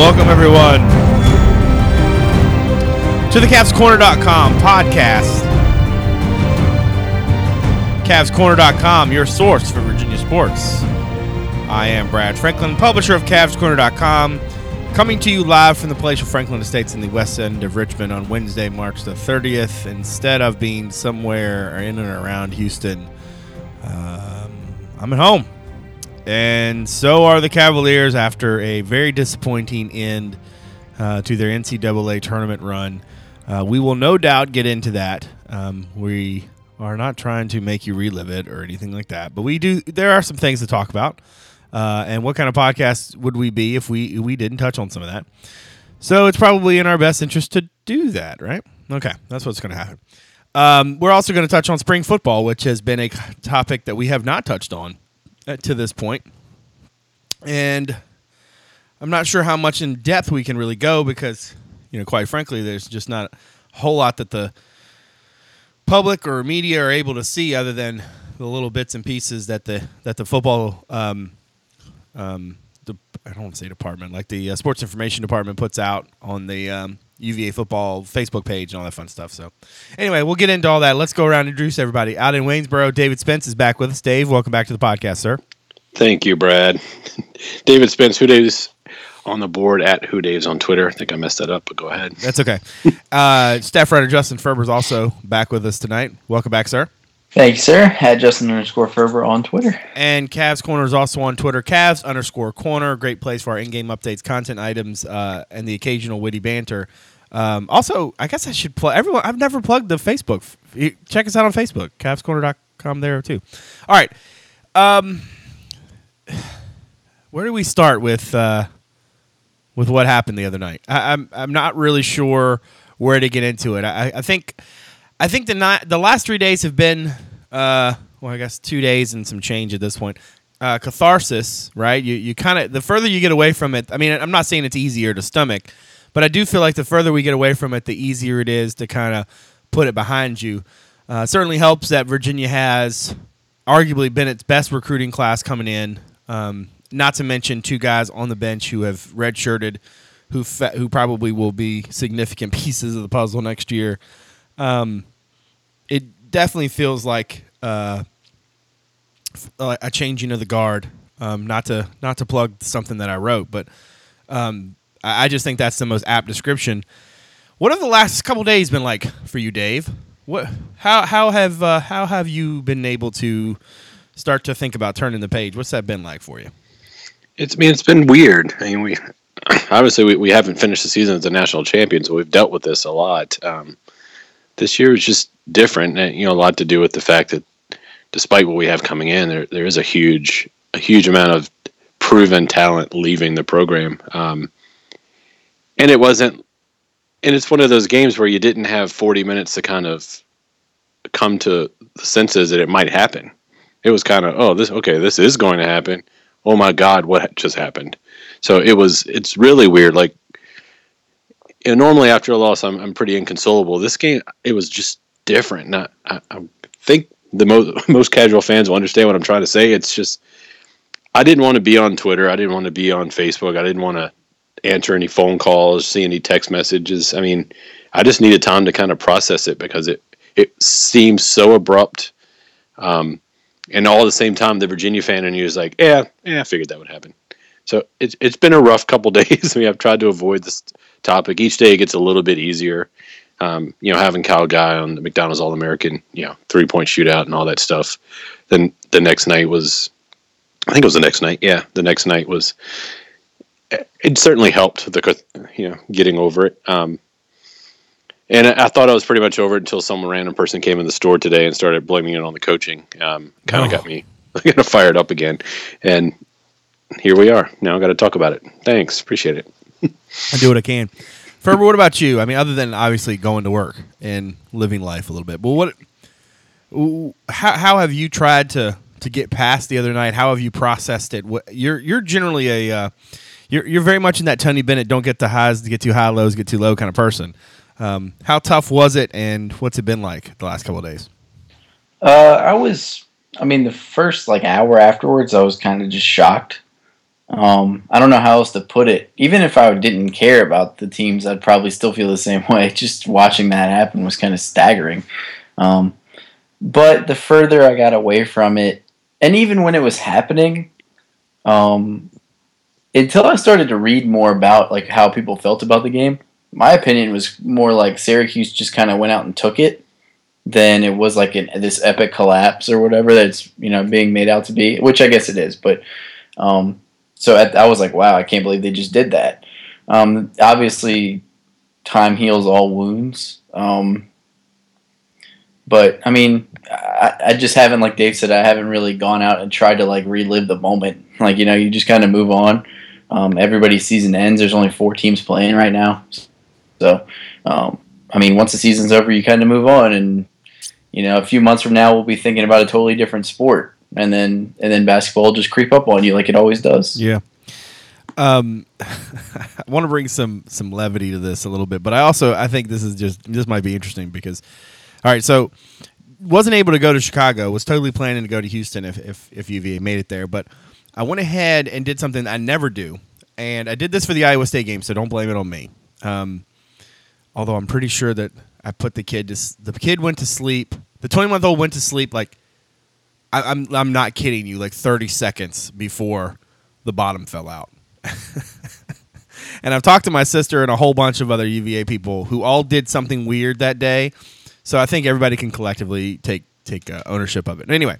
Welcome, everyone, to the CavsCorner.com podcast. CavsCorner.com, your source for Virginia sports. I am Brad Franklin, publisher of CavsCorner.com, coming to you live from the palatial Franklin Estates in the west end of Richmond on Wednesday, March the 30th, instead of being somewhere in and around Houston. I'm at home. And so are the Cavaliers after a very disappointing end to their NCAA tournament run. We will no doubt get into that. We are not trying to make you relive it or anything like that, but we do. There are some things to talk about. And what kind of podcast would we be if we didn't touch on some of that? So it's probably in our best interest to do that, right? Okay, that's what's going to happen. We're also going to touch on spring football, which has been a topic that we have not touched on to this point. And I'm not sure how much in depth we can really go because, you know, quite frankly, there's just not a whole lot that the public or media are able to see other than the little bits and pieces that the football, I don't want to say department, like the sports information department puts out on the UVA football Facebook page and all that fun stuff. So anyway, we'll get into all that. Let's go around and introduce everybody. Out in Waynesboro, David Spence is back with us. Dave, welcome back to the podcast, sir. Thank you, Brad. David Spence, Who Dave's on the board, at Who Dave's on Twitter. I think I messed that up, but go ahead. That's okay. Staff writer Justin Ferber is also back with us tonight. Welcome back, sir. Thank you, sir. Had Justin_Ferber on Twitter. And Cavs Corner is also on Twitter. Cavs_Corner. Great place for our in-game updates, content items, and the occasional witty banter. Also, I guess I should plug everyone. I've never plugged the Facebook. Check us out on Facebook. CavsCorner.com there, too. All right. Where do we start with what happened the other night? I'm not really sure where to get into it. I think the last 3 days have been, I guess 2 days and some change at this point. Catharsis, right? You kind of, the further you get away from it, I mean, I'm not saying it's easier to stomach, but I do feel like the further we get away from it, the easier it is to kind of put it behind you. Certainly helps that Virginia has arguably been its best recruiting class coming in, not to mention two guys on the bench who have redshirted, who probably will be significant pieces of the puzzle next year. It definitely feels like a changing of the guard. Not to plug something that I wrote, but I just think that's the most apt description. What have the last couple days been like for you, Dave? How have you been able to start to think about turning the page? What's that been like for you? It's been weird. I mean, we haven't finished the season as a national champion, so we've dealt with this a lot. This year is just different, and, you know, a lot to do with the fact that, despite what we have coming in, there is a huge amount of proven talent leaving the program, and it wasn't. And it's one of those games where you didn't have 40 minutes to kind of come to the senses that it might happen. It was kind of, this is going to happen. Oh my God, what just happened? So it's really weird, like. You know, normally after a loss, I'm pretty inconsolable. This game, it was just different. Now, I think the most casual fans will understand what I'm trying to say. It's just, I didn't want to be on Twitter. I didn't want to be on Facebook. I didn't want to answer any phone calls, see any text messages. I mean, I just needed time to kind of process it because it seems so abrupt. And all at the same time, the Virginia fan in you is like, yeah, I figured that would happen. So it's been a rough couple days. I mean, I've tried to avoid this topic. Each day it gets a little bit easier. You know, having Kyle Guy on the McDonald's All American, you know, 3-point shootout and all that stuff. Then the next night was. It certainly helped getting over it. And I thought I was pretty much over it until some random person came in the store today and started blaming it on the coaching. Got me kind of fired up again, and. Here we are. Now I've got to talk about it. Thanks. Appreciate it. I do what I can. Ferber, what about you? I mean, other than obviously going to work and living life a little bit, but how have you tried to get past the other night? How have you processed it? You're generally you're very much in that Tony Bennett, don't get the highs to get too high, lows get too low kind of person. How tough was it, and what's it been like the last couple of days? The first hour afterwards, I was kind of just shocked. I don't know how else to put it. Even if I didn't care about the teams, I'd probably still feel the same way. Just watching that happen was kind of staggering. But the further I got away from it, and even when it was happening, until I started to read more about like how people felt about the game, my opinion was more like Syracuse just kind of went out and took it than it was like this epic collapse or whatever that's, you know, being made out to be, which I guess it is. But I was like, wow, I can't believe they just did that. Obviously, time heals all wounds. But, I mean, I just haven't, like Dave said, I haven't really gone out and tried to, like, relive the moment. Like, you know, you just kind of move on. Everybody's season ends. There's only 4 teams playing right now. So, I mean, once the season's over, you kind of move on. And, you know, a few months from now, we'll be thinking about a totally different sport. And then basketball will just creep up on you like it always does. Yeah. I want to bring some levity to this a little bit. But I think this might be interesting because – all right, so wasn't able to go to Chicago. Was totally planning to go to Houston if UVA made it there. But I went ahead and did something I never do, and I did this for the Iowa State game, so don't blame it on me. Although I'm pretty sure that I put the kid went to sleep. The 20-month-old went to sleep like I'm not kidding you, like 30 seconds before the bottom fell out. And I've talked to my sister and a whole bunch of other UVA people who all did something weird that day. So I think everybody can collectively take ownership of it. Anyway,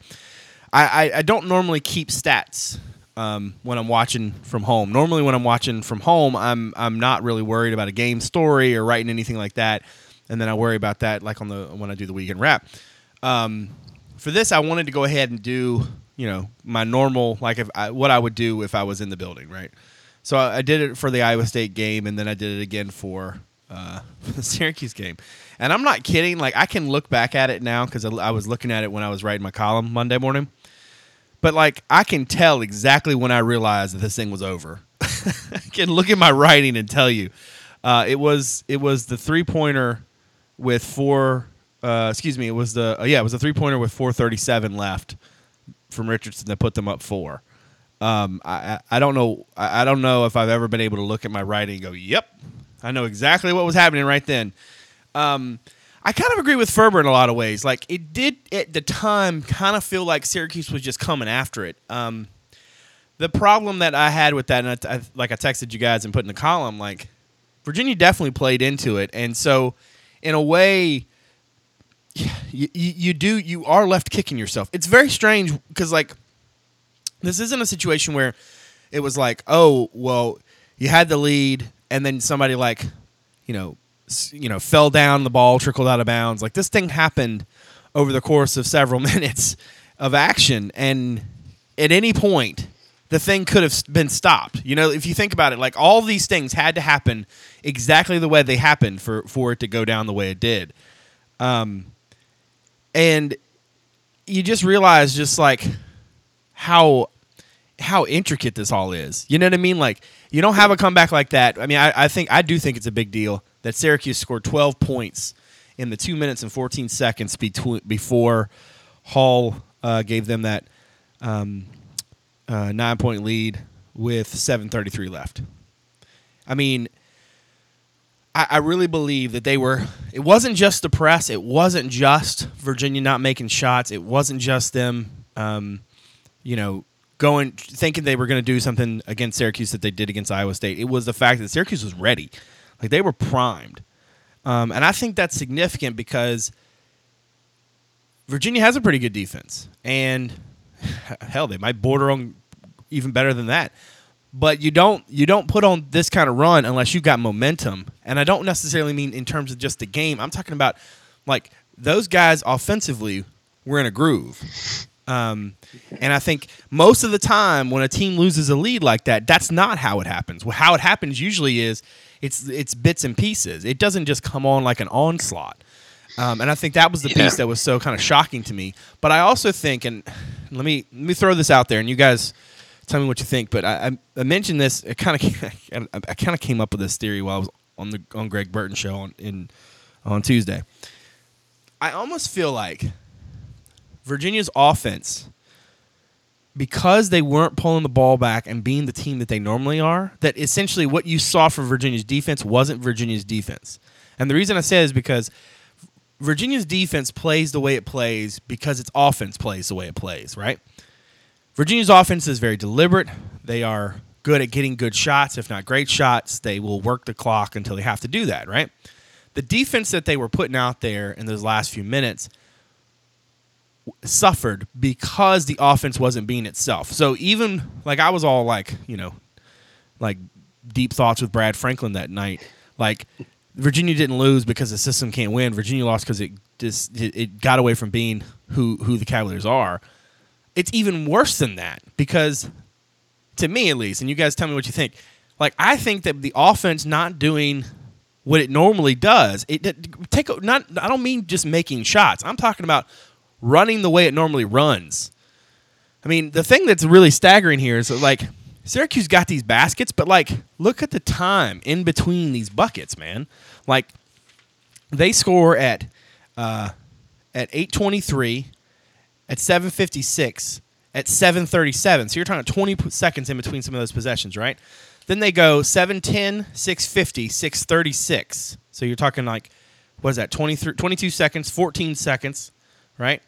I don't normally keep stats when I'm watching from home. Normally when I'm watching from home, I'm not really worried about a game story or writing anything like that, and then I worry about that like when I do the weekend wrap. For this, I wanted to go ahead and do, you know, my normal what I would do if I was in the building, right? So I did it for the Iowa State game, and then I did it again for the Syracuse game. And I'm not kidding. Like, I can look back at it now because I was looking at it when I was writing my column Monday morning. But, like, I can tell exactly when I realized that this thing was over. I can look at my writing and tell you. It was the three-pointer with four it was a three-pointer with 4:37 left from Richardson that put them up 4. I don't know if I've ever been able to look at my writing and go, yep, I know exactly what was happening right then. I kind of agree with Ferber in a lot of ways. Like, it did at the time kind of feel like Syracuse was just coming after it. The problem that I had with that, and I texted you guys and put in the column, like, Virginia definitely played into it. And so, in a way, you are left kicking yourself. It's very strange because, like, this isn't a situation where it was like, oh, well, you had the lead and then somebody, like, you know, fell down, the ball trickled out of bounds. Like, this thing happened over the course of several minutes of action, and at any point, the thing could have been stopped. You know, if you think about it, like, all these things had to happen exactly the way they happened for it to go down the way it did. And you just realize just, like, how intricate this all is. You know what I mean? Like, you don't have a comeback like that. I mean, I do think it's a big deal that Syracuse scored 12 points in the 2 minutes and 14 seconds before Hall gave them that 9-point lead with 7:33 left. I mean, I really believe that it wasn't just the press. It wasn't just Virginia not making shots. It wasn't just them, you know, going thinking they were going to do something against Syracuse that they did against Iowa State. It was the fact that Syracuse was ready. Like, they were primed. And I think that's significant because Virginia has a pretty good defense. And, hell, they might border on even better than that. But you don't put on this kind of run unless you've got momentum. And I don't necessarily mean in terms of just the game. I'm talking about, like, those guys offensively were in a groove. And I think most of the time when a team loses a lead like that, that's not how it happens. How it happens usually is it's bits and pieces. It doesn't just come on like an onslaught. And I think that was the piece that was so kind of shocking to me. But I also think, and let me throw this out there, and you guys tell me what you think. But I mentioned this. I kind of came up with this theory while I was on Greg Burton's show on Tuesday. I almost feel like Virginia's offense, because they weren't pulling the ball back and being the team that they normally are, that essentially what you saw for Virginia's defense wasn't Virginia's defense. And the reason I say that is because Virginia's defense plays the way it plays because its offense plays the way it plays, right? Virginia's offense is very deliberate. They are good at getting good shots, if not great shots. They will work the clock until they have to do that, right? The defense that they were putting out there in those last few minutes suffered because the offense wasn't being itself. So even, like, I was all like, you know, like deep thoughts with Brad Franklin that night. Like, Virginia didn't lose because the system can't win. Virginia lost because it just it got away from being who the Cavaliers are. It's even worse than that because, to me at least, and you guys tell me what you think, like, I think that the offense not doing what it normally does, I don't mean just making shots. I'm talking about running the way it normally runs. I mean, the thing that's really staggering here is that, like, Syracuse got these baskets, but, like, look at the time in between these buckets, man. Like, they score at 8:23, at 7:56, at 7:37. So you're talking 20 seconds in between some of those possessions, right? Then they go 7:10, 6:50, 6:36. So you're talking, like, what is that, 22 seconds, 14 seconds, right?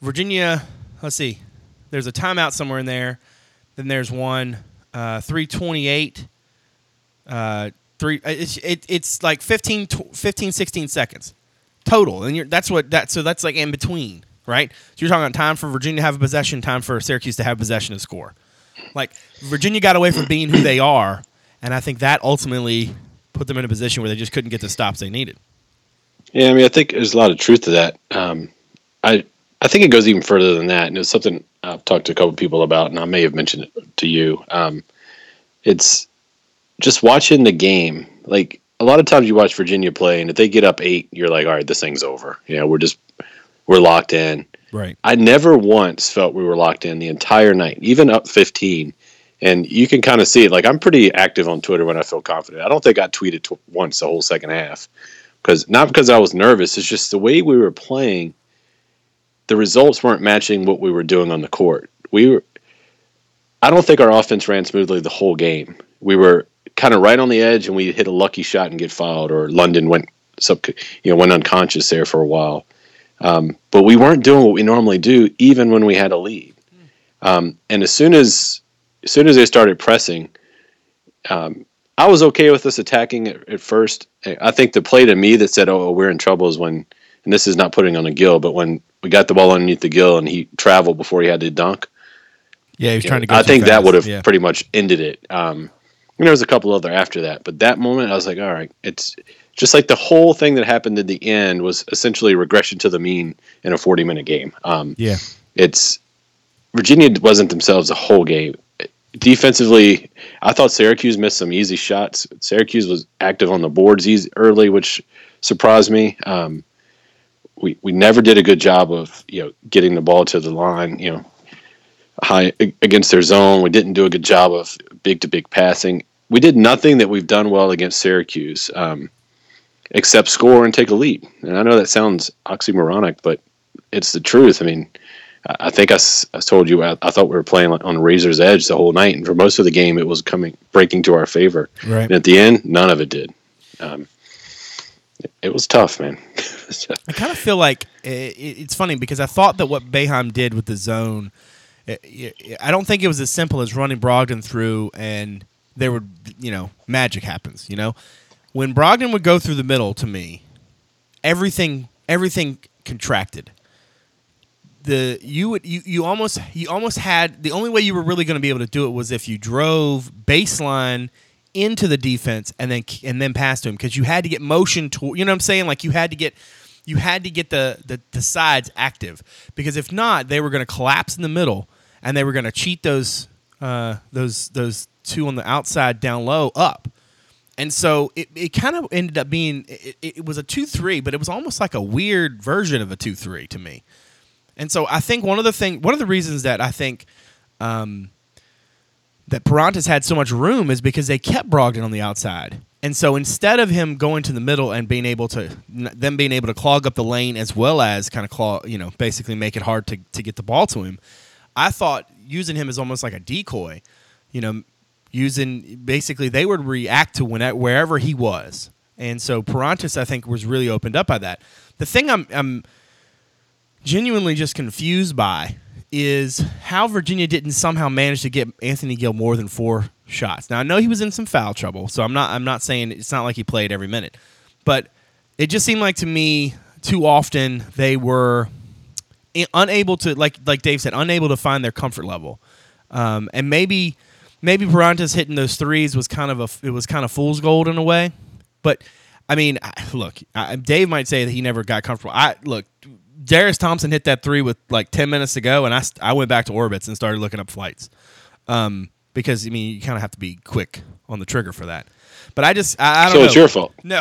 Virginia, let's see, there's a timeout somewhere in there. Then there's one, 3:28, it's like 15, 16 seconds total. And so that's like in between, right? So you're talking about time for Virginia to have a possession, time for Syracuse to have possession to score. Like, Virginia got away from being who they are, and I think that ultimately put them in a position where they just couldn't get the stops they needed. Yeah, I mean, I think there's a lot of truth to that. I think it goes even further than that, and it's something I've talked to a couple people about, and I may have mentioned it to you. It's just watching the game. Like, a lot of times you watch Virginia play, and if they get up 8, you're like, all right, this thing's over. You know, we're locked in. Right. I never once felt we were locked in the entire night, even up 15. And you can kind of see it. Like, I'm pretty active on Twitter when I feel confident. I don't think I tweeted once the whole second half, because I was nervous. It's just the way we were playing. The results weren't matching what we were doing on the court. I don't think our offense ran smoothly the whole game. We were kind of right on the edge, and we hit a lucky shot and get fouled, or London went unconscious there for a while. But we weren't doing what we normally do, even when we had a lead. And as soon as they started pressing, I was okay with us attacking at first. I think the play to me that said, "Oh, we're in trouble," is when, and this is not putting on a Gill, but when we got the ball underneath the Gill and he traveled before he had to dunk. Yeah, he was trying to go. I think that would have pretty much ended it. And there was a couple other after that, but that moment I was like, all right, it's just like the whole thing that happened at the end was essentially regression to the mean in a 40-minute game. Virginia wasn't themselves the whole game. Defensively, I thought Syracuse missed some easy shots. Syracuse was active on the boards early, which surprised me. We never did a good job of, you know, getting the ball to the line, you know, high against their zone. We didn't do a good job of big-to-big passing. We did nothing that we've done well against Syracuse, except score and take a lead. And I know that sounds oxymoronic, but it's the truth. I mean, I think I told you I thought we were playing on razor's edge the whole night, and for most of the game it was breaking to our favor. Right. And at the end, none of it did. It was tough, man. I kind of feel like it's funny because I thought that what Boeheim did with the zone, I don't think it was as simple as running Brogdon through and there would, you know, magic happens. You know, when Brogdon would go through the middle, to me, everything contracted. You almost had the only way you were really going to be able to do it was if you drove baseline into the defense and then pass to him, because you had to get motion toward, you know what I'm saying? Like, you had to get the sides active, because if not, they were going to collapse in the middle and they were going to cheat those two on the outside down low up. And so it kind of ended up being it was a 2-3, but it was almost like a weird version of a 2-3 to me. And so I think one of the reasons that I think that Perrantes had so much room is because they kept Brogdon on the outside. And so instead of him going to the middle and being able to clog up the lane as well as kind of basically make it hard to get the ball to him, I thought using him as almost like a decoy, you know, using basically they would react to wherever he was. And so Perrantes, I think, was really opened up by that. The thing I'm genuinely just confused by is how Virginia didn't somehow manage to get Anthony Gill more than 4 shots. Now, I know he was in some foul trouble, so I'm not saying it's not like he played every minute. But it just seemed like to me too often they were unable to, like Dave said, unable to find their comfort level. And maybe Perrantes hitting those threes was kind of fool's gold in a way. But, I mean, look, Dave might say that he never got comfortable. Look, Darius Thompson hit that three with like 10 minutes to go, and I went back to orbits and started looking up flights because, I mean, you kind of have to be quick on the trigger for that. But I don't know. So it's your fault. No.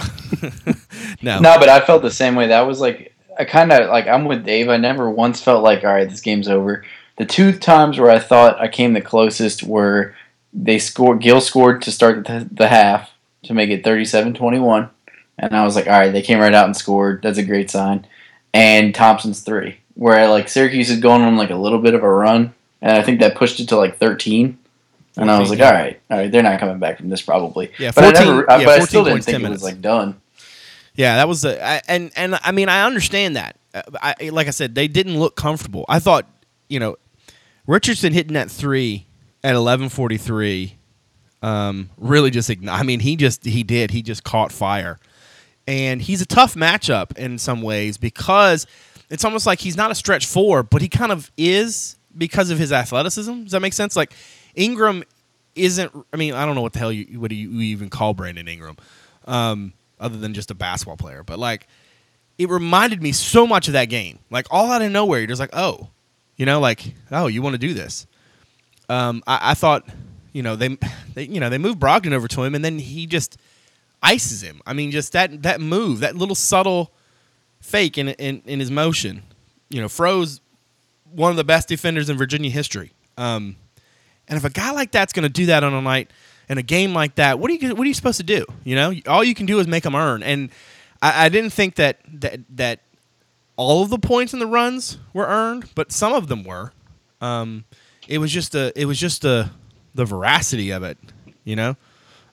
No, but I felt the same way. That was like – I kind of – like I'm with Dave. I never once felt like, all right, this game's over. The 2 times where I thought I came the closest were Gill scored to start the half to make it 37-21. And I was like, all right, they came right out and scored. That's a great sign. And Thompson's 3, where like Syracuse had gone on like a little bit of a run. And I think that pushed it to like 13. And I was like, all right, they're not coming back from this probably. Yeah, but 14, I still didn't think it was like done. Yeah, that was and I mean, I understand that. Like I said, they didn't look comfortable. I thought, you know, Richardson hitting that 3 at 11:43 really just he just caught fire. And he's a tough matchup in some ways because it's almost like he's not a stretch 4, but he kind of is because of his athleticism. Does that make sense? Like Ingram isn't. I mean, I don't know what the hell you even call Brandon Ingram, other than just a basketball player. But like, it reminded me so much of that game. Like all out of nowhere, you're just like, oh, you know, like oh, you want to do this. I thought, you know, they moved Brogdon over to him, and then he just ices him. I mean, just that move, that little subtle fake in his motion, you know, froze one of the best defenders in Virginia history. And if a guy like that's going to do that on a night in a game like that, what are you supposed to do? You know, all you can do is make them earn. And I didn't think that all of the points and the runs were earned, but some of them were. It was just the veracity of it, you know,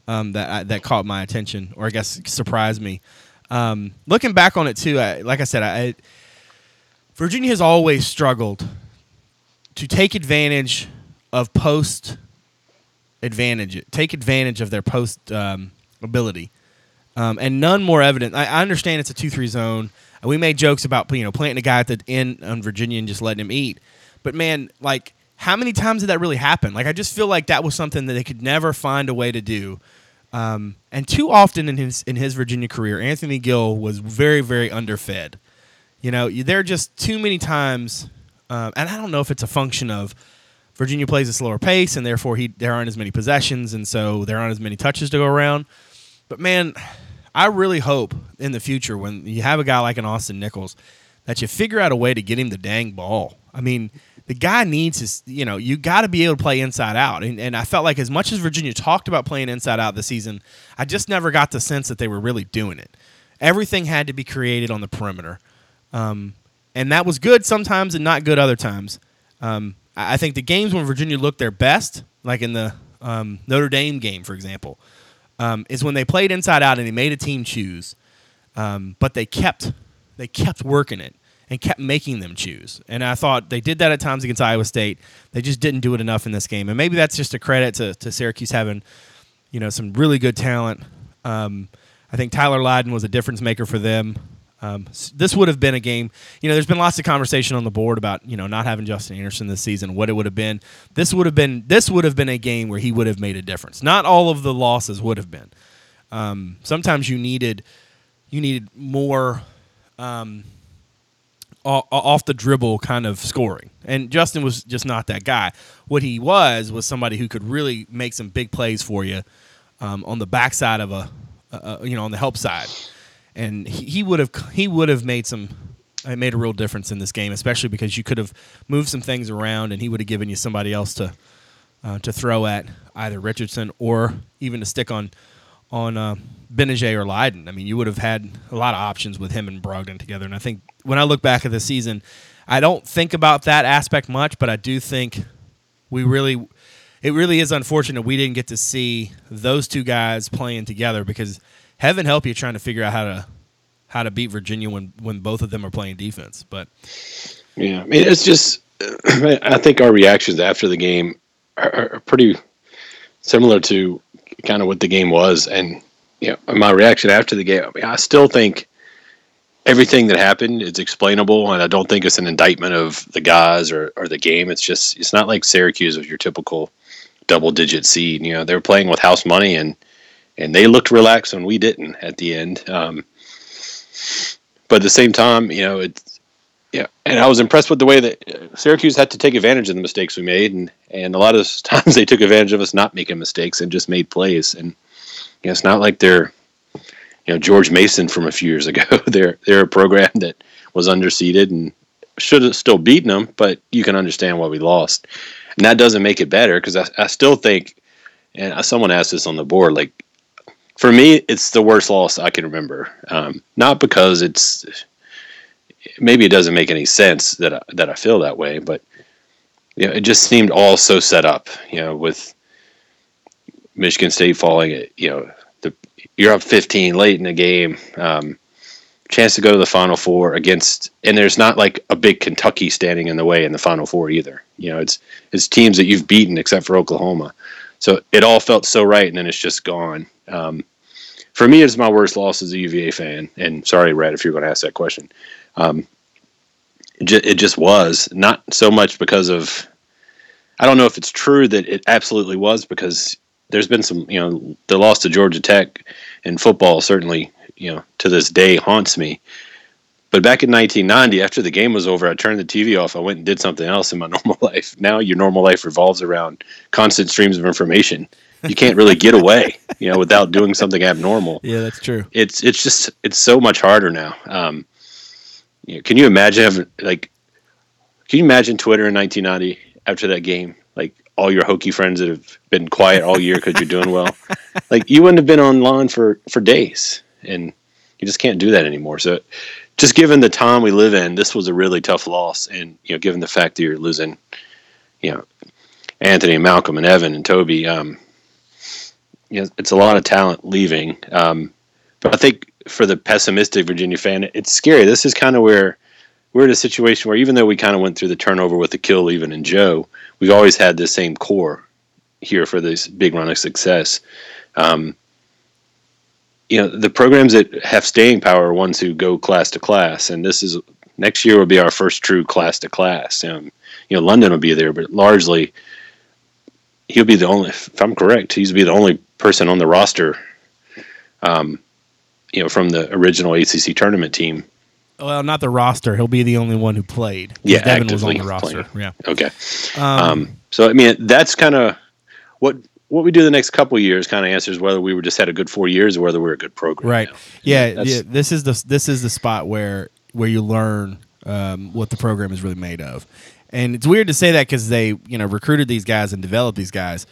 that caught my attention, or I guess surprised me. Looking back on it too, like I said, Virginia has always struggled to take advantage of post advantage, take advantage of their post ability, and none more evident. I understand it's a 2-3 zone, and we made jokes about planting a guy at the end on Virginia and just letting him eat. But man, like how many times did that really happen? Like I just feel like that was something that they could never find a way to do, and too often in his Virginia career, Anthony Gill was very, very underfed. You know, there are just too many times, and I don't know if it's a function of Virginia plays a slower pace, and therefore there aren't as many possessions, and so there aren't as many touches to go around. But, man, I really hope in the future when you have a guy like an Austin Nichols that you figure out a way to get him the dang ball. I mean, the guy needs his – you know, you got to be able to play inside out. And I felt like as much as Virginia talked about playing inside out this season, I just never got the sense that they were really doing it. Everything had to be created on the perimeter. And that was good sometimes and not good other times. I think the games when Virginia looked their best, like in the Notre Dame game, for example, is when they played inside out and they made a team choose, but they kept working it and kept making them choose. And I thought they did that at times against Iowa State. They just didn't do it enough in this game. And maybe that's just a credit to Syracuse having, you know, some really good talent. I think Tyler Lydon was a difference maker for them. This would have been a game, you know, there's been lots of conversation on the board about, you know, not having Justin Anderson this season, what it would have been. This would have been a game where he would have made a difference. Not all of the losses would have been. Sometimes you needed more off the dribble kind of scoring. And Justin was just not that guy. What he was somebody who could really make some big plays for you on the backside of on the help side. And he would have made a real difference in this game, especially because you could have moved some things around, and he would have given you somebody else to throw at either Richardson or even to stick on Benajay or Lydon. I mean, you would have had a lot of options with him and Brogdon together. And I think when I look back at the season, I don't think about that aspect much, but I do think it really is unfortunate we didn't get to see those two guys playing together, because heaven help you trying to figure out how to beat Virginia when both of them are playing defense. But yeah, I mean, it's just, I think our reactions after the game are pretty similar to kind of what the game was. And yeah, you know, my reaction after the game, I mean, I still think everything that happened is explainable, and I don't think it's an indictment of the guys or the game. It's just, it's not like Syracuse was your typical double-digit seed. You know, they were playing with house money, and they looked relaxed when we didn't at the end. But at the same time, you know, and I was impressed with the way that Syracuse had to take advantage of the mistakes we made, and a lot of times they took advantage of us not making mistakes and just made plays. And you know, it's not like they're, you know, George Mason from a few years ago. They're a program that was underseeded and should have still beaten them, but you can understand why we lost. And that doesn't make it better, because I still think, and someone asked this on the board, like, for me, it's the worst loss I can remember. Not because it's, maybe it doesn't make any sense that I feel that way, but you know, it just seemed all so set up. You know, with Michigan State falling, you know, you're up 15 late in the game, chance to go to the Final Four against, and there's not like a big Kentucky standing in the way in the Final Four either. You know, it's teams that you've beaten except for Oklahoma, so it all felt so right, and then it's just gone. For me, it's my worst loss as a UVA fan. And sorry, Brad, if you're going to ask that question. It just was. Not so much because of, I don't know if it's true that it absolutely was, because there's been some, you know, the loss to Georgia Tech in football certainly, you know, to this day haunts me. But back in 1990, after the game was over, I turned the TV off. I went and did something else in my normal life. Now your normal life revolves around constant streams of information. You can't really get away, you know, without doing something abnormal. Yeah, that's true. It's just, it's so much harder now. You know, can you imagine can you imagine Twitter in 1990 after that game? Like all your Hokie friends that have been quiet all year because you're doing well. Like you wouldn't have been online for days, and you just can't do that anymore. So just given the time we live in, this was a really tough loss. And, you know, given the fact that you're losing, you know, Anthony and Malcolm and Evan and Toby, you know, it's a lot of talent leaving. But I think for the pessimistic Virginia fan, it's scary. This is kind of where we're in a situation where, even though we kind of went through the turnover with the kill, even in Joe, we've always had the same core here for this big run of success. You know, the programs that have staying power are ones who go class to class. And this is, next year will be our first true class to class. You know, London will be there, but largely he'll be the only, if I'm correct, he'll be the only person on the roster, you know, from the original ACC tournament team. Well, not the roster. He'll be the only one who played. Yeah, Devin was on the roster. Playing. Yeah. Okay. So I mean, that's kind of what we do the next couple of years. Kind of answers whether we were just had a good 4 years or whether we're a good program. Right. Now. Yeah. This is the spot where you learn what the program is really made of, and it's weird to say that because they, you know, recruited these guys and developed these guys.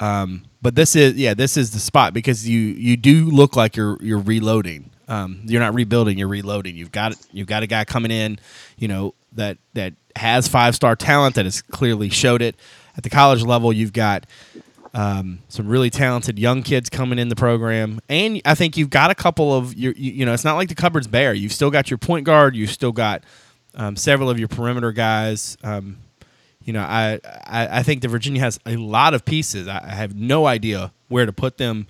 But this is the spot, because you do look like you're reloading. You're not rebuilding, you're reloading. You've got a guy coming in, you know, that has 5-star talent, that has clearly showed it at the college level. You've got some really talented young kids coming in the program, and I think you've got a couple of you know, it's not like the cupboard's bare. You've still got your point guard. You've still got several of your perimeter guys. You know, I think that Virginia has a lot of pieces. I have no idea where to put them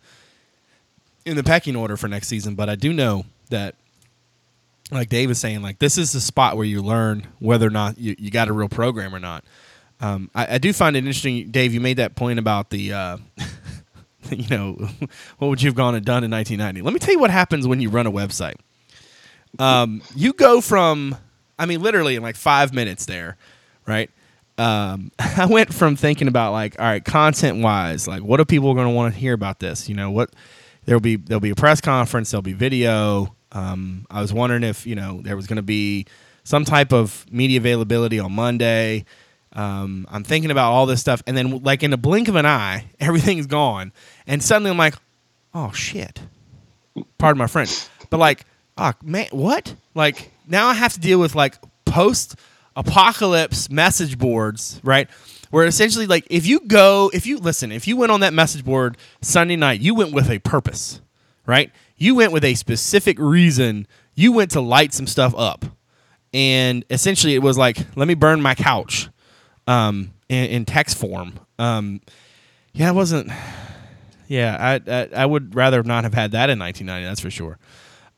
in the pecking order for next season, but I do know that, like Dave was saying, like this is the spot where you learn whether or not you got a real program or not. I do find it interesting, Dave, you made that point about the, you know, what would you have gone and done in 1990? Let me tell you what happens when you run a website. You go from, I mean, literally in like 5 minutes there, right? I went from thinking about like, all right, content-wise, like what are people going to want to hear about this? You know, what there'll be a press conference, there'll be video. I was wondering if, you know, there was going to be some type of media availability on Monday. I'm thinking about all this stuff, and then like in the blink of an eye, everything's gone, and suddenly I'm like, oh shit, pardon my French, but like, oh man, what? Like now I have to deal with like post-apocalypse message boards, right? where essentially, like, if you went on that message board Sunday night, you went with a purpose, right? You went with a specific reason. You went to light some stuff up. And essentially it was like, let me burn my couch in text form. I would rather not have had that in 1990, that's for sure.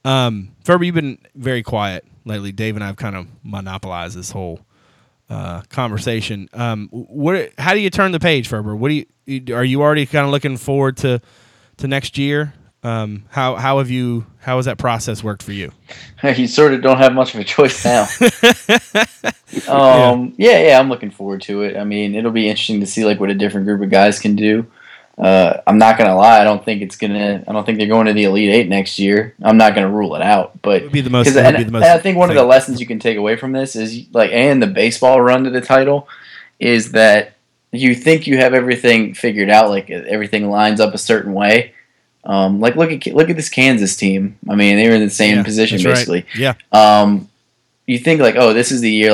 Ferber, you've been very quiet lately. Dave and I have kind of monopolized this whole conversation. How do you turn the page, Ferber? Are you already kind of looking forward to next year? How has that process worked for you? You sort of don't have much of a choice now. I'm looking forward to it. I mean, it'll be interesting to see like what a different group of guys can do. I'm not gonna lie. I don't think they're going to the Elite 8 next year. I'm not gonna rule it out, but I think one of the lessons you can take away from this is and the baseball run to the title is that you think you have everything figured out, like everything lines up a certain way. Look at this Kansas team. I mean, they were in the same position basically. Right. Yeah. You think this is the year.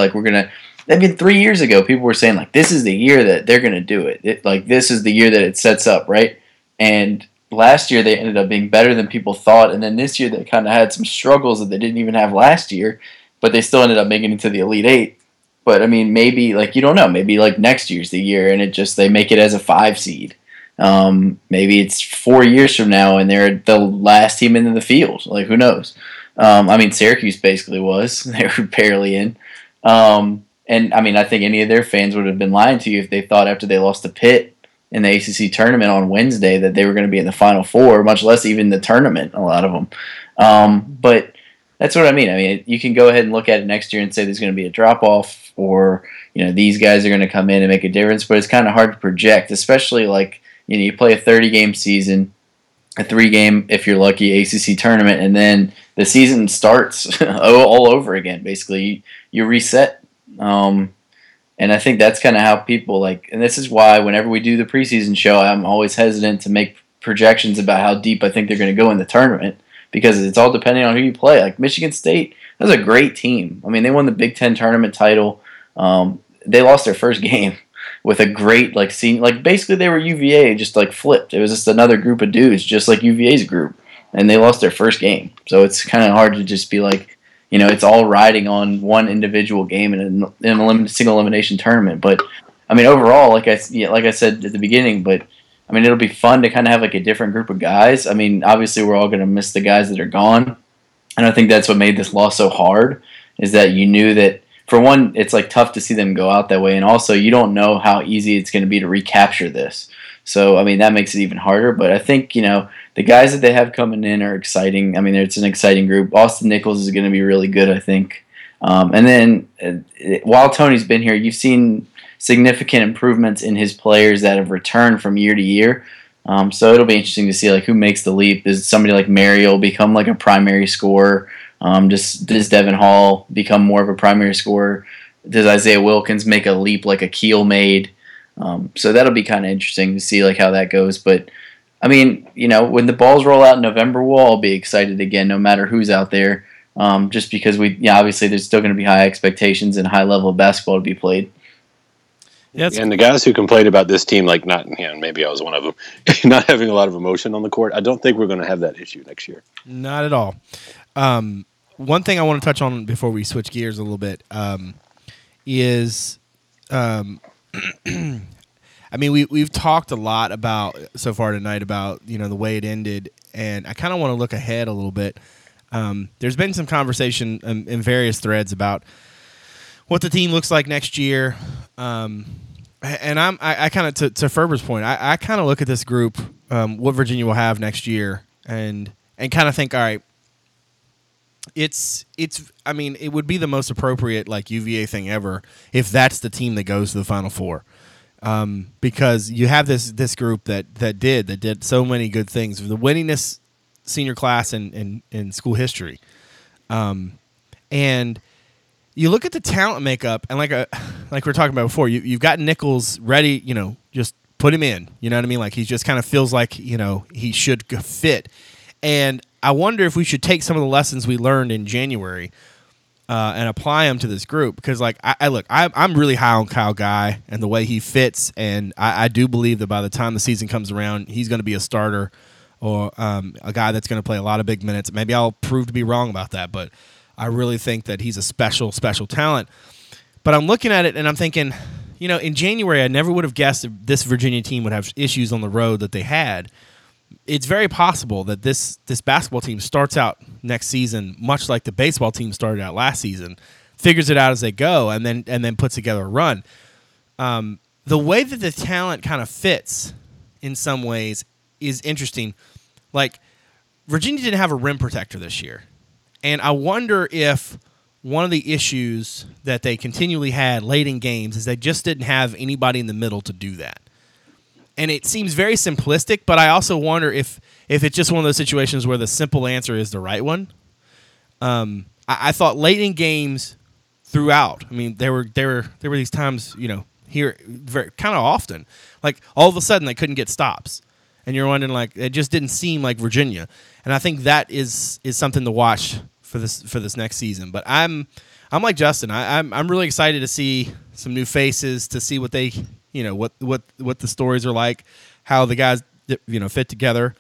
I mean, 3 years ago, people were saying this is the year that they're gonna do it. This is the year that it sets up, right? And last year they ended up being better than people thought, and then this year they kind of had some struggles that they didn't even have last year, but they still ended up making it to the Elite 8. But I mean, maybe you don't know. Maybe next year's the year, and they make it as a 5 seed. Maybe it's 4 years from now and they're the last team into the field. Who knows? Syracuse basically was. They were barely in. I think any of their fans would have been lying to you if they thought after they lost to Pitt in the ACC tournament on Wednesday that they were going to be in the Final Four, much less even the tournament, a lot of them. But that's what I mean. I mean, you can go ahead and look at it next year and say there's going to be a drop-off or, these guys are going to come in and make a difference, but it's kind of hard to project, especially you play a 30-game season, a 3-game, if you're lucky, ACC tournament, and then the season starts all over again, basically. You reset. And I think that's kind of how people and this is why whenever we do the preseason show, I'm always hesitant to make projections about how deep I think they're going to go in the tournament because it's all depending on who you play. Michigan State, that was a great team. I mean, they won the Big Ten tournament title. They lost their first game with a great senior, basically they were UVA just flipped. It was just another group of dudes, just like UVA's group, and they lost their first game. So it's kind of hard to just be it's all riding on one individual game in a single elimination tournament. But I mean, overall, I said at the beginning, but I mean, it'll be fun to kind of have a different group of guys. I mean, obviously we're all going to miss the guys that are gone, and I think that's what made this loss so hard is that you knew that. For one, it's tough to see them go out that way, and also you don't know how easy it's going to be to recapture this. So, I mean, that makes it even harder. But I think, the guys that they have coming in are exciting. I mean, it's an exciting group. Austin Nichols is going to be really good, I think. And then while Tony's been here, you've seen significant improvements in his players that have returned from year to year. So it'll be interesting to see who makes the leap. Is somebody like Mariel become a primary scorer? Does Devin Hall become more of a primary scorer? Does Isaiah Wilkins make a leap like Akil made? So that'll be kind of interesting to see how that goes. But, I mean, when the balls roll out in November, we'll all be excited again no matter who's out there just because obviously there's still going to be high expectations and high level of basketball to be played. Yeah, and the guys who complained about this team, maybe I was one of them, not having a lot of emotion on the court, I don't think we're going to have that issue next year. Not at all. One thing I want to touch on before we switch gears a little bit is I mean, we've talked a lot about so far tonight about the way it ended, and I kind of want to look ahead a little bit. There's been some conversation in various threads about what the team looks like next year, and I kind of to Ferber's point, I kind of look at this group, what Virginia will have next year, and kind of think, all right. It would be the most appropriate UVA thing ever if that's the team that goes to the Final Four, because you have this group that did so many good things, the winningest senior class in school history, and you look at the talent makeup and we were talking about before, you've got Nichols ready, just put him in, you know what I mean? He just kind of feels he should fit, and I wonder if we should take some of the lessons we learned in January and apply them to this group. Because, like, I'm really high on Kyle Guy and the way he fits, and I do believe that by the time the season comes around, he's going to be a starter or a guy that's going to play a lot of big minutes. Maybe I'll prove to be wrong about that, but I really think that he's a special, special talent. But I'm looking at it, and I'm thinking, you know, in January, I never would have guessed that this Virginia team would have issues on the road that they had. It's very possible that this basketball team starts out next season much like the baseball team started out last season, figures it out as they go, and then puts together a run. The way that the talent kind of fits in some ways is interesting. Like, Virginia didn't have a rim protector this year, and I wonder if one of the issues that they continually had late in games is they just didn't have anybody in the middle to do that. And it seems very simplistic, but I also wonder if it's just one of those situations where the simple answer is the right one. I thought late in games throughout, I mean, there were these times, you know, here very kind of often, like all of a sudden they couldn't get stops. And you're wondering, like, it just didn't seem like Virginia. And I think that is something to watch for this next season. But I'm like Justin. I'm really excited to see some new faces, to see what they, you know, what the stories are like, how the guys, you know, fit together.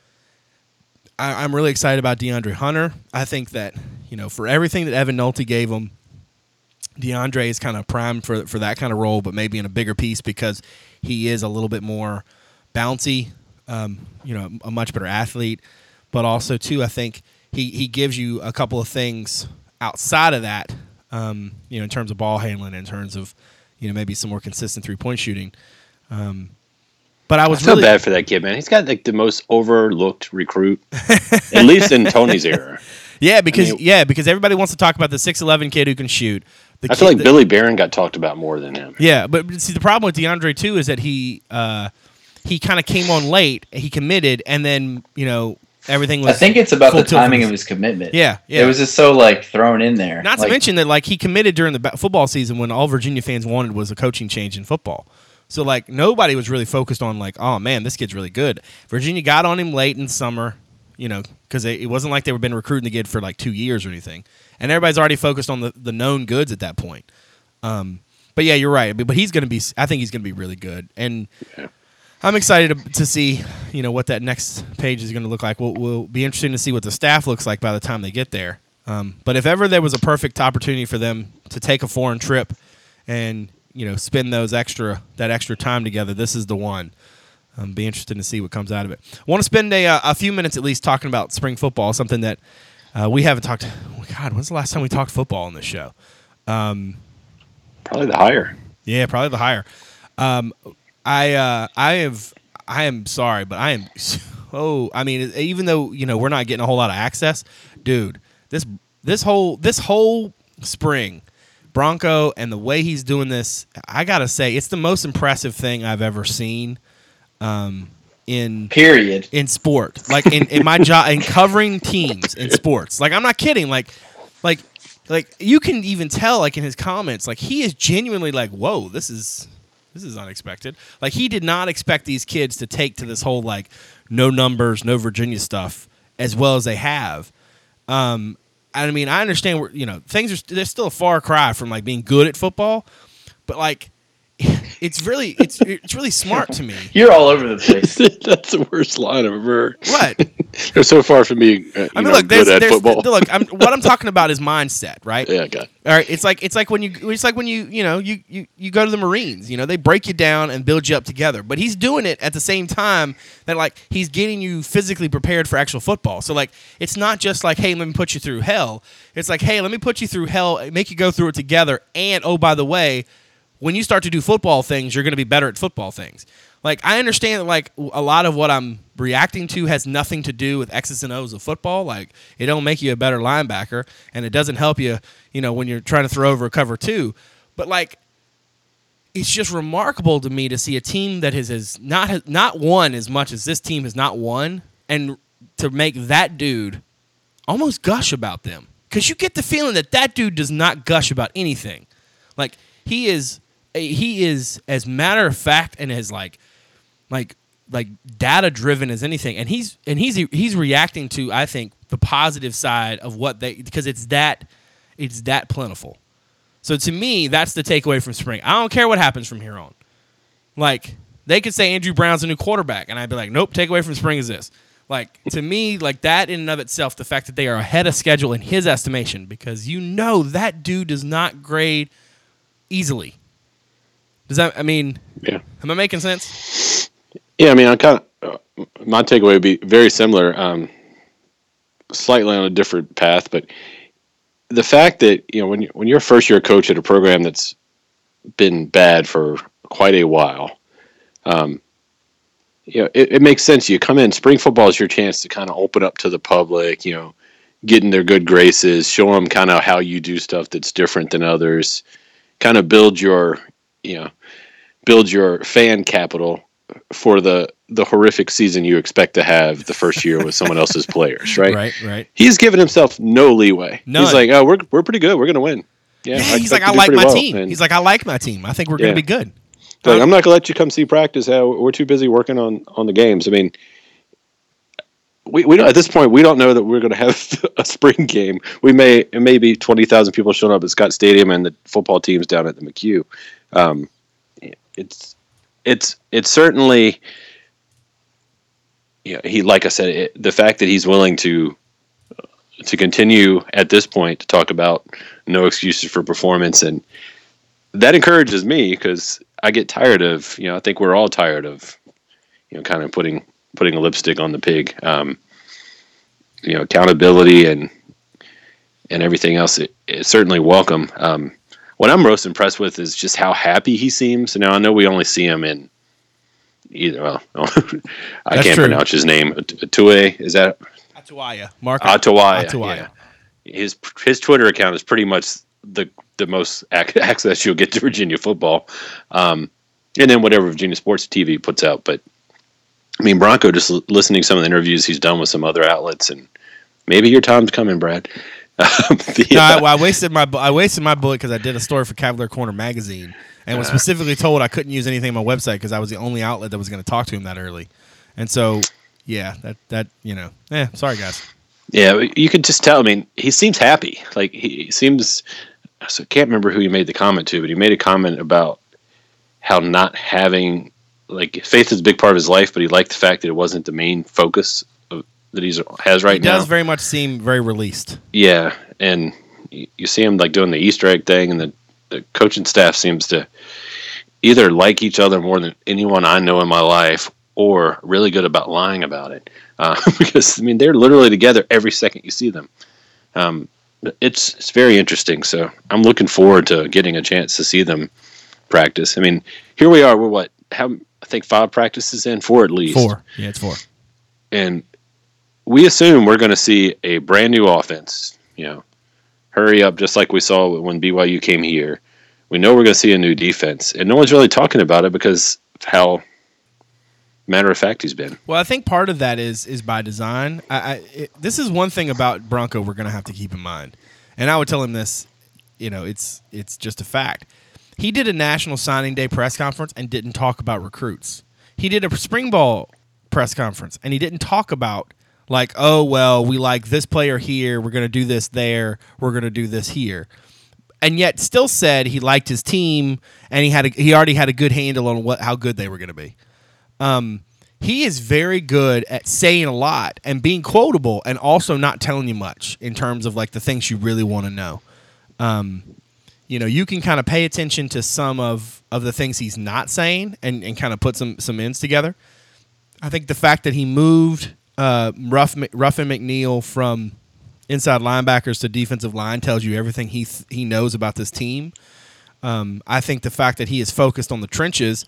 I'm really excited about DeAndre Hunter. I think that, you know, for everything that Evan Nolte gave him, DeAndre is kind of primed for that kind of role, but maybe in a bigger piece because he is a little bit more bouncy, you know, a much better athlete. But also, too, I think he gives you a couple of things outside of that, you know, in terms of ball handling, in terms of, you know, maybe some more consistent three-point shooting. But I feel bad for that kid, man. He's got, like, the most overlooked recruit, at least in Tony's era. Yeah, because everybody wants to talk about the 6'11 kid who can shoot. I feel like Billy Barron got talked about more than him. Yeah, but see, the problem with DeAndre, too, is that he kind of came on late, he committed, and then, you know, everything was. I think it's about the timing of his commitment. Yeah, it was just so, like, thrown in there. Not to mention that, like, he committed during the football season when all Virginia fans wanted was a coaching change in football. So, like, nobody was really focused on, like, oh man, this kid's really good. Virginia got on him late in summer, you know, because it wasn't like they were been recruiting the kid for like 2 years or anything, and everybody's already focused on the known goods at that point. But yeah, you're right. But he's going to be. I think he's going to be really good. And. Yeah. I'm excited to see, you know, what that next page is going to look like. We'll be interesting to see what the staff looks like by the time they get there. But if ever there was a perfect opportunity for them to take a foreign trip and, you know, spend that extra time together, this is the one. Be interested to see what comes out of it. I want to spend a few minutes at least talking about spring football, something that we haven't talked. Oh God, when's the last time we talked football on this show? Probably the hire. Yeah, probably the hire. I am sorry, but I am so, I mean, even though, you know, we're not getting a whole lot of access, dude, this whole spring, Bronco and the way he's doing this, I gotta say, it's the most impressive thing I've ever seen in sport. Like in my job, in covering teams in sports. Like, I'm not kidding. Like you can even tell, like, in his comments, like, he is genuinely like, whoa, this is unexpected. Like, he did not expect these kids to take to this whole, like, no numbers, no Virginia stuff as well as they have. I mean, I understand, you know, they're still a far cry from, like, being good at football, but, like, it's really smart to me. You're all over the place. That's the worst line I've ever heard. What? They're so far from being good at football. Look, what I'm talking about is mindset, right? Yeah, got it. All right, it's like when you go to the Marines, you know, they break you down and build you up together. But he's doing it at the same time that, like, he's getting you physically prepared for actual football. So, like, it's not just like, hey, let me put you through hell. It's like, hey, let me put you through hell, make you go through it together, and, oh, by the way, when you start to do football things, you're going to be better at football things. Like, I understand that, like, a lot of what I'm reacting to has nothing to do with X's and O's of football. Like, it don't make you a better linebacker, and it doesn't help you, you know, when you're trying to throw over a cover two. But, like, it's just remarkable to me to see a team that has not won as much as this team has not won, and to make that dude almost gush about them. Because you get the feeling that that dude does not gush about anything. Like, he is as matter of fact and as like data driven as anything, and he's reacting to, I think, the positive side of what they, because it's that It's that plentiful. So to me, that's the takeaway from spring. I don't care what happens from here on. Like, they could say Andrew Brown's a new quarterback, and I'd be like, nope, takeaway from spring is this. Like, to me, like, that in and of itself, the fact that they are ahead of schedule in his estimation, because you know that dude does not grade easily. Does that, I mean, yeah. Am I making sense? Yeah, I mean, I kind of, my takeaway would be very similar, slightly on a different path, but the fact that, you know, when you're a first-year coach at a program that's been bad for quite a while, you know, it makes sense. You come in, spring football is your chance to kind of open up to the public, you know, get in their good graces, show them kind of how you do stuff that's different than others, kind of build your, you know, build your fan capital for the horrific season you expect to have the first year with someone else's players, right? Right. He's given himself no leeway. None. He's like, oh, we're pretty good. We're going to win. Yeah, he's like, I like my team. And he's like, I like my team. I think we're going to be good. Like, I'm not going to let you come see practice. We're too busy working on the games. I mean, we don't, at this point, we don't know that we're going to have a spring game. It may be 20,000 people showing up at Scott Stadium and the football team's down at the McHugh. It's certainly, you know, he, like I said, the fact that he's willing to continue at this point to talk about no excuses for performance, and that encourages me because I get tired of, you know, I think we're all tired of, you know, kind of putting a lipstick on the pig. You know, accountability and everything else is certainly welcome. What I'm most impressed with is just how happy he seems. Now, I know we only see him in either. Well, I can't pronounce his name. Atuaia, is that? Atuaia. Marcus Atuaia. Yeah. His Twitter account is pretty much the most access you'll get to Virginia football, and then whatever Virginia Sports TV puts out. But I mean, Bronco, just listening to some of the interviews he's done with some other outlets, and maybe your time's coming, Brad. I wasted my bullet because I did a story for Cavalier Corner magazine and was specifically told I couldn't use anything on my website because I was the only outlet that was going to talk to him that early. And so, yeah, that you know, sorry guys. Yeah, you could just tell. I mean, he seems happy. Like he seems. So I can't remember who he made the comment to, but he made a comment about how not having, like, faith is a big part of his life, but he liked the fact that it wasn't the main focus that he has right now. He does very much seem very released. Yeah, and you see him, like, doing the Easter egg thing, and the coaching staff seems to either like each other more than anyone I know in my life or really good about lying about it. Because, I mean, they're literally together every second you see them. It's very interesting, so I'm looking forward to getting a chance to see them practice. I mean, here we are. We're what? I think 5 practices in, 4 at least. 4, yeah, it's 4. And we assume we're going to see a brand new offense. You know, hurry up, just like we saw when BYU came here. We know we're going to see a new defense, and no one's really talking about it because of how matter of fact he's been. Well, I think part of that is by design. This is one thing about Bronco we're going to have to keep in mind, and I would tell him this. You know, it's just a fact. He did a national signing day press conference and didn't talk about recruits. He did a spring ball press conference and he didn't talk about, like, oh well, we like this player here, we're going to do this there, we're going to do this here. And yet still said he liked his team and he already had a good handle on how good they were going to be. He is very good at saying a lot and being quotable and also not telling you much in terms of, like, the things you really want to know. You know, you can kind of pay attention to some of the things he's not saying and kind of put some ends together. I think the fact that he moved Ruffin McNeil from inside linebackers to defensive line tells you everything he knows about this team. I think the fact that he is focused on the trenches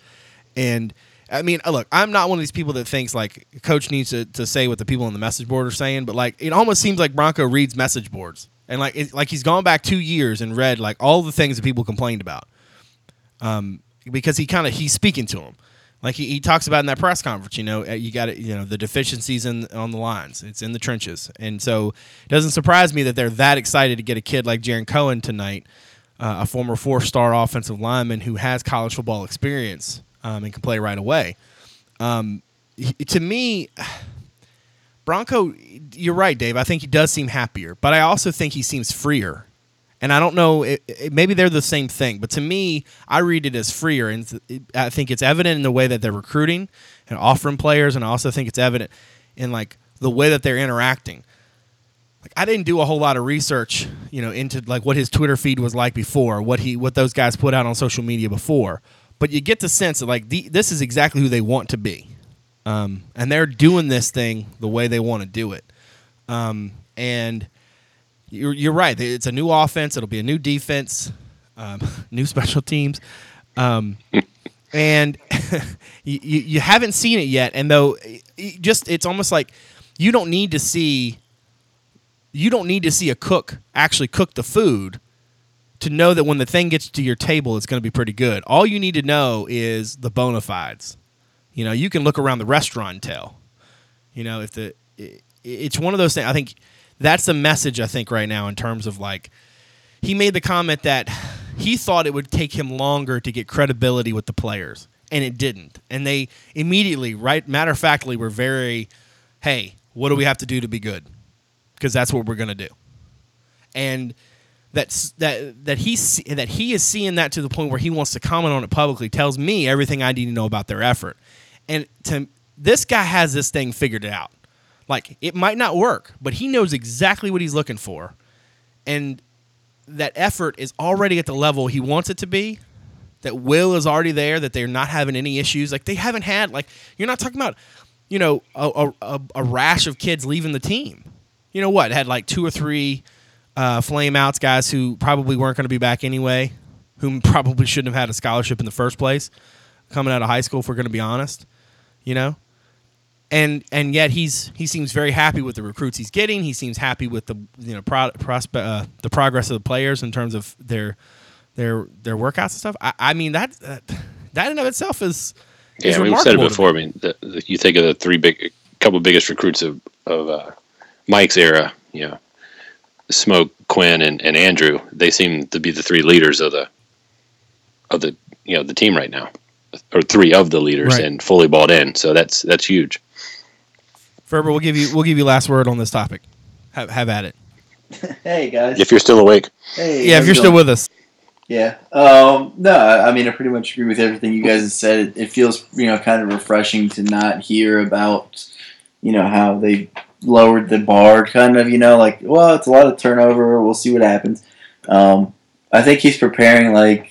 and – I mean, look, I'm not one of these people that thinks, like, coach needs to say what the people on the message board are saying, but, like, it almost seems like Bronco reads message boards. And, like, he's gone back 2 years and read, like, all the things that people complained about because he's speaking to them. Like, he talks about in that press conference, you know, you got it, you know, the deficiencies on the lines. It's in the trenches. And so it doesn't surprise me that they're that excited to get a kid like Jaron Cohen tonight, a former 4-star offensive lineman who has college football experience. And can play right away. To me, Bronco, you're right, Dave. I think he does seem happier, but I also think he seems freer. And I don't know, maybe they're the same thing, but to me, I read it as freer, and I think it's evident in the way that they're recruiting and offering players, and I also think it's evident in like the way that they're interacting. Like, I didn't do a whole lot of research, you know, into like what his Twitter feed was like before, what those guys put out on social media before. But you get the sense that like this is exactly who they want to be, and they're doing this thing the way they want to do it. And you're right; it's a new offense. It'll be a new defense, new special teams, and you haven't seen it yet. And though, it's almost like you don't need to see. You don't need to see a cook actually cook the food to know that when the thing gets to your table, it's going to be pretty good. All you need to know is the bona fides. You know, you can look around the restaurant and tell. You know, it's one of those things. I think that's the message, I think, right now in terms of, like, he made the comment that he thought it would take him longer to get credibility with the players, and it didn't. And they immediately, right, matter-of-factly, were very, hey, what do we have to do to be good? Because that's what we're going to do. And that he is seeing that to the point where he wants to comment on it publicly tells me everything I need to know about their effort. And this guy has this thing figured out. Like, it might not work, but he knows exactly what he's looking for. And that effort is already at the level he wants it to be. That will is already there, that they're not having any issues. Like, they haven't had, like, you're not talking about, you know, a rash of kids leaving the team. You know what? Had like 2 or 3 flame-outs, guys who probably weren't going to be back anyway, whom probably shouldn't have had a scholarship in the first place, coming out of high school, if we're going to be honest. You know, and yet he seems very happy with the recruits he's getting. He seems happy with the the progress of the players in terms of their workouts and stuff. I mean that in of itself is remarkable. We've said it before. I mean, you think of the couple biggest recruits of Mike's era, you know, Smoke, Quinn, and Andrew. They seem to be the 3 leaders of the you know, the team right now, or 3 of the leaders, right. And fully bought in. So that's huge. Ferber, we'll give you last word on this topic. Have at it. Hey guys, if you're still awake. Hey, yeah, if you're still with us. Yeah. No, I mean, I pretty much agree with everything you guys have said. It feels, you know, kind of refreshing to not hear about, you know, how they lowered the bar, kind of, you know, like, well, it's a lot of turnover, we'll see what happens. I think he's preparing, like,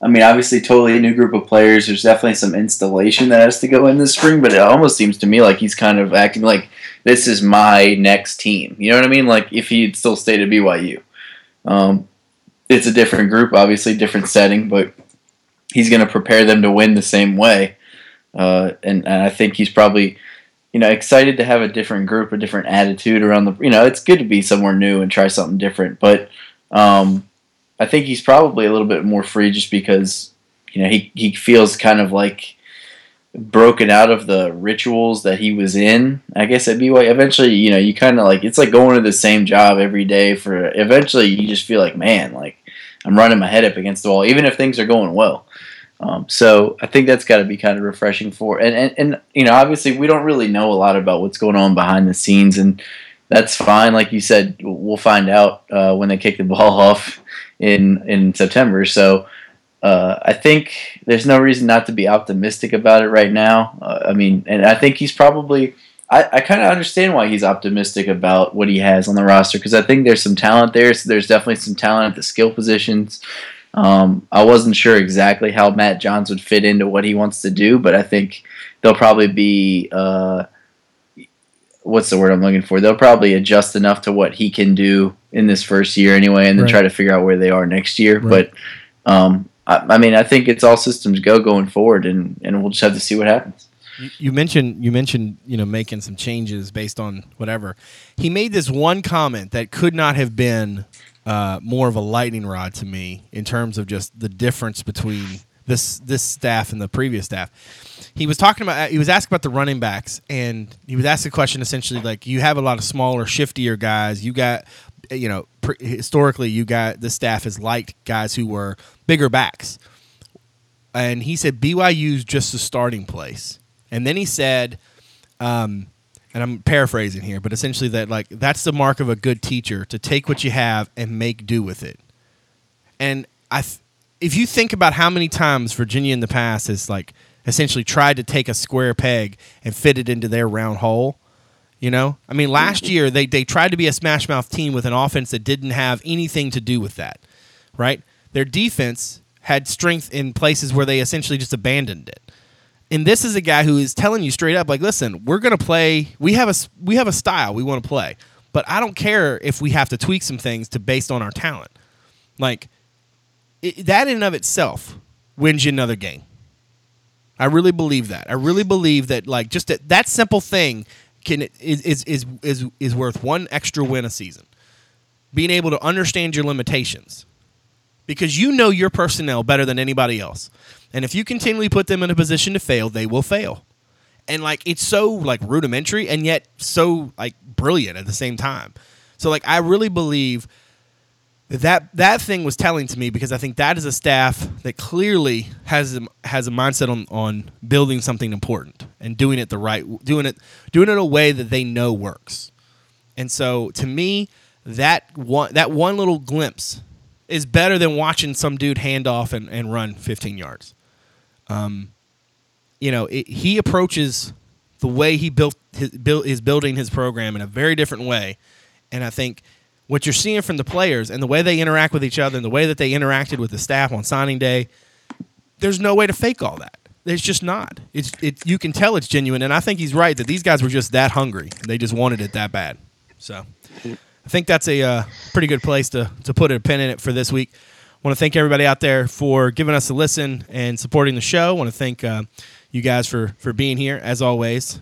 I mean, obviously, totally a new group of players. There's definitely some installation that has to go in this spring, but it almost seems to me like he's kind of acting like, this is my next team. You know what I mean? Like, if he'd still stayed at BYU. It's a different group, obviously, different setting, but he's going to prepare them to win the same way. And I think he's probably, you know, excited to have a different group, a different attitude around the, you know, it's good to be somewhere new and try something different, but I think he's probably a little bit more free just because, you know, he feels kind of like broken out of the rituals that he was in, I guess, at BYU. Eventually, you know, you kind of like, it's like going to the same job every day for, eventually you just feel like, man, like I'm running my head up against the wall, even if things are going well. So I think that's got to be kind of refreshing for, and you know, obviously we don't really know a lot about what's going on behind the scenes, and that's fine. Like you said, we'll find out when they kick the ball off in September. So I think there's no reason not to be optimistic about it right now. I mean, and I think he's probably, I kind of understand why he's optimistic about what he has on the roster, because I think there's some talent there. So there's definitely some talent at the skill positions. I wasn't sure exactly how Matt Johns would fit into what he wants to do, but I think they'll probably be, what's the word I'm looking for? They'll probably adjust enough to what he can do in this first year anyway, and then try to figure out where they are next year. Right. But, I mean, I think it's all systems go going forward, and we'll just have to see what happens. You mentioned, you know, making some changes based on whatever. He made this one comment that could not have been more of a lightning rod to me in terms of just the difference between this staff and the previous staff. He was asked about the running backs, and he was asked a question essentially like, you have a lot of smaller, shiftier guys. You got, you know, historically you got, the staff has liked guys who were bigger backs. And he said BYU's just a starting place. And then he said, and I'm paraphrasing here, but essentially that like that's the mark of a good teacher, to take what you have and make do with it. And if you think about how many times Virginia in the past has like essentially tried to take a square peg and fit it into their round hole, you know? I mean, last year they tried to be a smash-mouth team with an offense that didn't have anything to do with that, right? Their defense had strength in places where they essentially just abandoned it. And this is a guy who is telling you straight up, like, listen, we're going to play. We have a style we want to play, but I don't care if we have to tweak some things to based on our talent. Like, that in and of itself wins you another game. I really believe that. I really believe that, like, just that simple thing is worth one extra win a season. Being able to understand your limitations. Because you know your personnel better than anybody else. And if you continually put them in a position to fail, they will fail. And, like, it's so, like, rudimentary and yet so, like, brilliant at the same time. So, like, I really believe that thing was telling to me, because I think that is a staff that clearly has a mindset on building something important and doing it the right, doing it in a way that they know works. And so, to me, that one little glimpse is better than watching some dude hand off and run 15 yards. You know, he approaches the way he is building his program in a very different way. And I think what you're seeing from the players and the way they interact with each other and the way that they interacted with the staff on signing day, there's no way to fake all that. There's just not. You can tell it's genuine. And I think he's right that these guys were just that hungry. They just wanted it that bad. So I think that's a pretty good place to put a pin in it for this week. I want to thank everybody out there for giving us a listen and supporting the show. I want to thank you guys for being here, as always,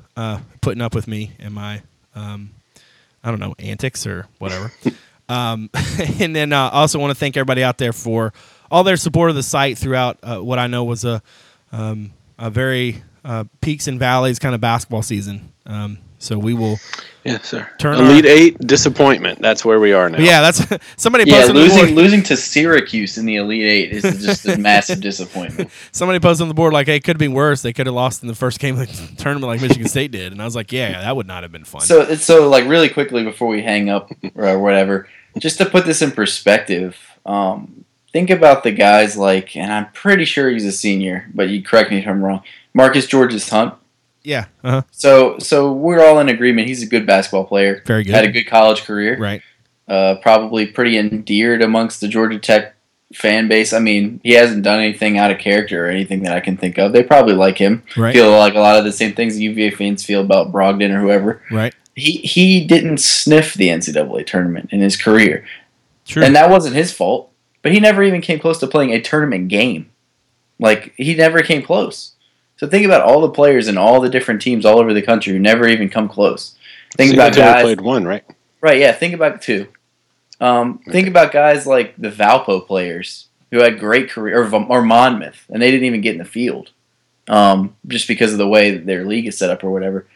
putting up with me and my, I don't know, antics or whatever. And then I also want to thank everybody out there for all their support of the site throughout what I know was a very peaks and valleys kind of basketball season. So we will, turn Elite 8 disappointment. That's where we are now. Yeah, that's somebody posted losing to Syracuse in the Elite 8 is just a massive disappointment. Somebody posted on the board like, "Hey, it could have been worse. They could have lost in the first game of the tournament like Michigan State did." And I was like, "Yeah, that would not have been fun." So like really quickly before we hang up or whatever, just to put this in perspective, think about the guys like, and I'm pretty sure he's a senior, but you correct me if I'm wrong. Marcus George's Hunt. Yeah. Uh-huh. So we're all in agreement. He's a good basketball player. Very good. Had a good college career. Right. Probably pretty endeared amongst the Georgia Tech fan base. I mean, he hasn't done anything out of character or anything that I can think of. They probably like him. Right. Feel like a lot of the same things UVA fans feel about Brogdon or whoever. Right. He didn't sniff the NCAA tournament in his career. True. And that wasn't his fault. But he never even came close to playing a tournament game. Like, he never came close. So think about all the players in all the different teams all over the country who never even come close. Think about guys. Played one, right? Right, yeah. Think about two. Think about guys like the Valpo players who had great career, or Monmouth, and they didn't even get in the field just because of the way that their league is set up or whatever.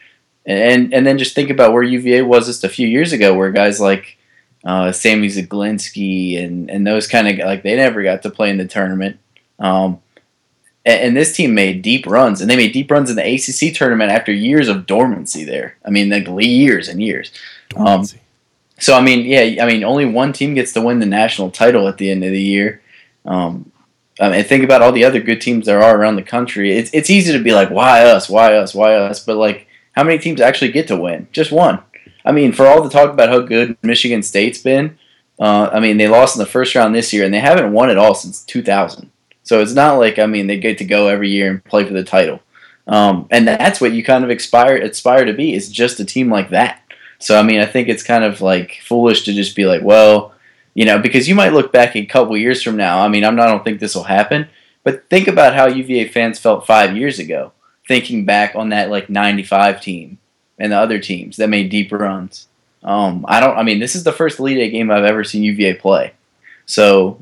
And then just think about where UVA was just a few years ago, where guys like Sammy Zaglinski and those kind of like they never got to play in the tournament. And this team made deep runs, and they made deep runs in the ACC tournament after years of dormancy there. I mean, like years and years. So, I mean, yeah, I mean, only one team gets to win the national title at the end of the year. And think about all the other good teams there are around the country. It's easy to be like, why us, why us, why us? But, like, how many teams actually get to win? Just one. I mean, for all the talk about how good Michigan State's been, I mean, they lost in the first round this year, and they haven't won at all since 2000. So it's not like, I mean, they get to go every year and play for the title. And that's what you kind of aspire to be, is just a team like that. So, I mean, I think it's kind of like foolish to just be like, well, you know, because you might look back a couple years from now. I mean, I don't think this will happen. But think about how UVA fans felt 5 years ago, thinking back on that, like, 95 team and the other teams that made deep runs. This is the first Elite Eight game I've ever seen UVA play. So,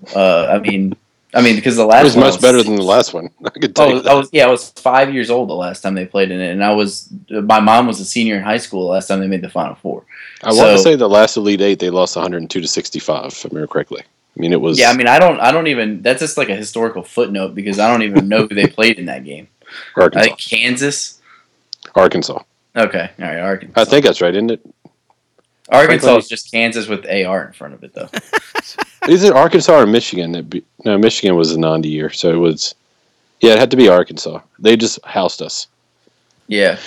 I mean, because the last one was much better than the last one. I could tell you that. I was 5 years old the last time they played in it, and my mom was a senior in high school the last time they made the Final Four. I want to say the last Elite Eight they lost 102-65, if I remember correctly. I mean, it was. Yeah, I mean, I don't even. That's just like a historical footnote because I don't even know who they played in that game. Arkansas. I think Kansas. Arkansas. Okay, all right, Arkansas. I think that's right, isn't it? Arkansas is just Kansas with AR in front of it, though. Is it Arkansas or Michigan? No, Michigan was the non year, so it was. Yeah, it had to be Arkansas. They just housed us. Yeah,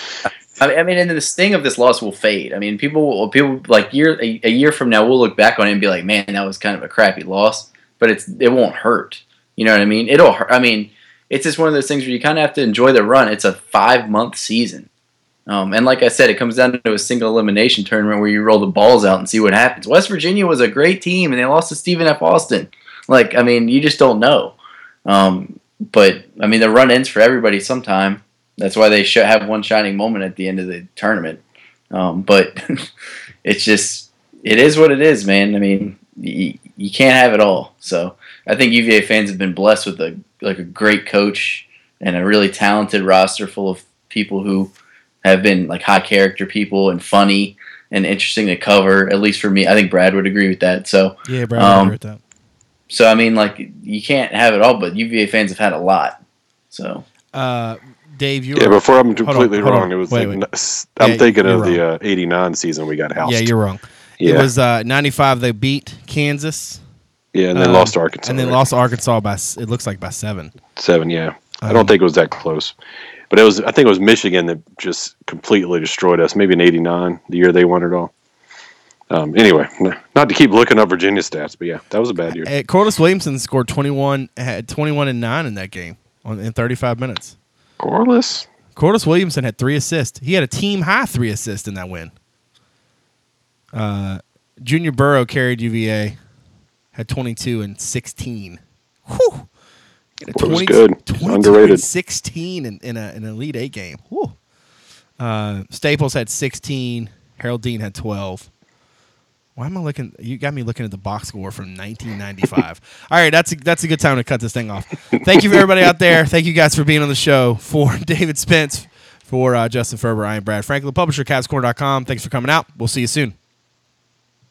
I mean, and the sting of this loss will fade. I mean, people like a year from now, we'll look back on it and be like, man, that was kind of a crappy loss. But it won't hurt. You know what I mean? It'll hurt. I mean, it's just one of those things where you kind of have to enjoy the run. It's a 5-month season. And like I said, it comes down to a single elimination tournament where you roll the balls out and see what happens. West Virginia was a great team, and they lost to Stephen F. Austin. Like, I mean, you just don't know. But, I mean, the run ends for everybody sometime. That's why they have one shining moment at the end of the tournament. But it is what it is, man. I mean, you can't have it all. So I think UVA fans have been blessed with a great coach and a really talented roster full of people who have been like high character people and funny and interesting to cover, at least for me. I think Brad would agree with that. So yeah, Brad would agree with that. So I mean, like, you can't have it all, but UVA fans have had a lot. So Dave, you were... Yeah, before I'm completely wrong, it was I'm thinking of the 89 season we got housed. Yeah, you're wrong. Yeah. It was 95 they beat Kansas. Yeah, and they lost to Arkansas. And they lost to Arkansas by, it looks like, by 7. 7, yeah. I don't think it was that close. But it was. I think it was Michigan that just completely destroyed us, maybe in 89, the year they won it all. Anyway, not to keep looking up Virginia stats, but yeah, that was a bad year. Corliss Williamson scored 21 and 9 in that game in 35 minutes. Corliss Williamson had 3 assists. He had a team-high 3 assists in that win. Junior Burrow carried UVA, had 22 and 16. Whew. It was good. 22 and 16 in an Elite 8 game. Whew. Staples had 16. Harold Dean had 12. Why am I looking? You got me looking at the box score from 1995. All right, that's a good time to cut this thing off. Thank you for everybody out there. Thank you guys for being on the show. For David Spence, for Justin Ferber, I am Brad Franklin, publisher, CavsCorner.com. Thanks for coming out. We'll see you soon.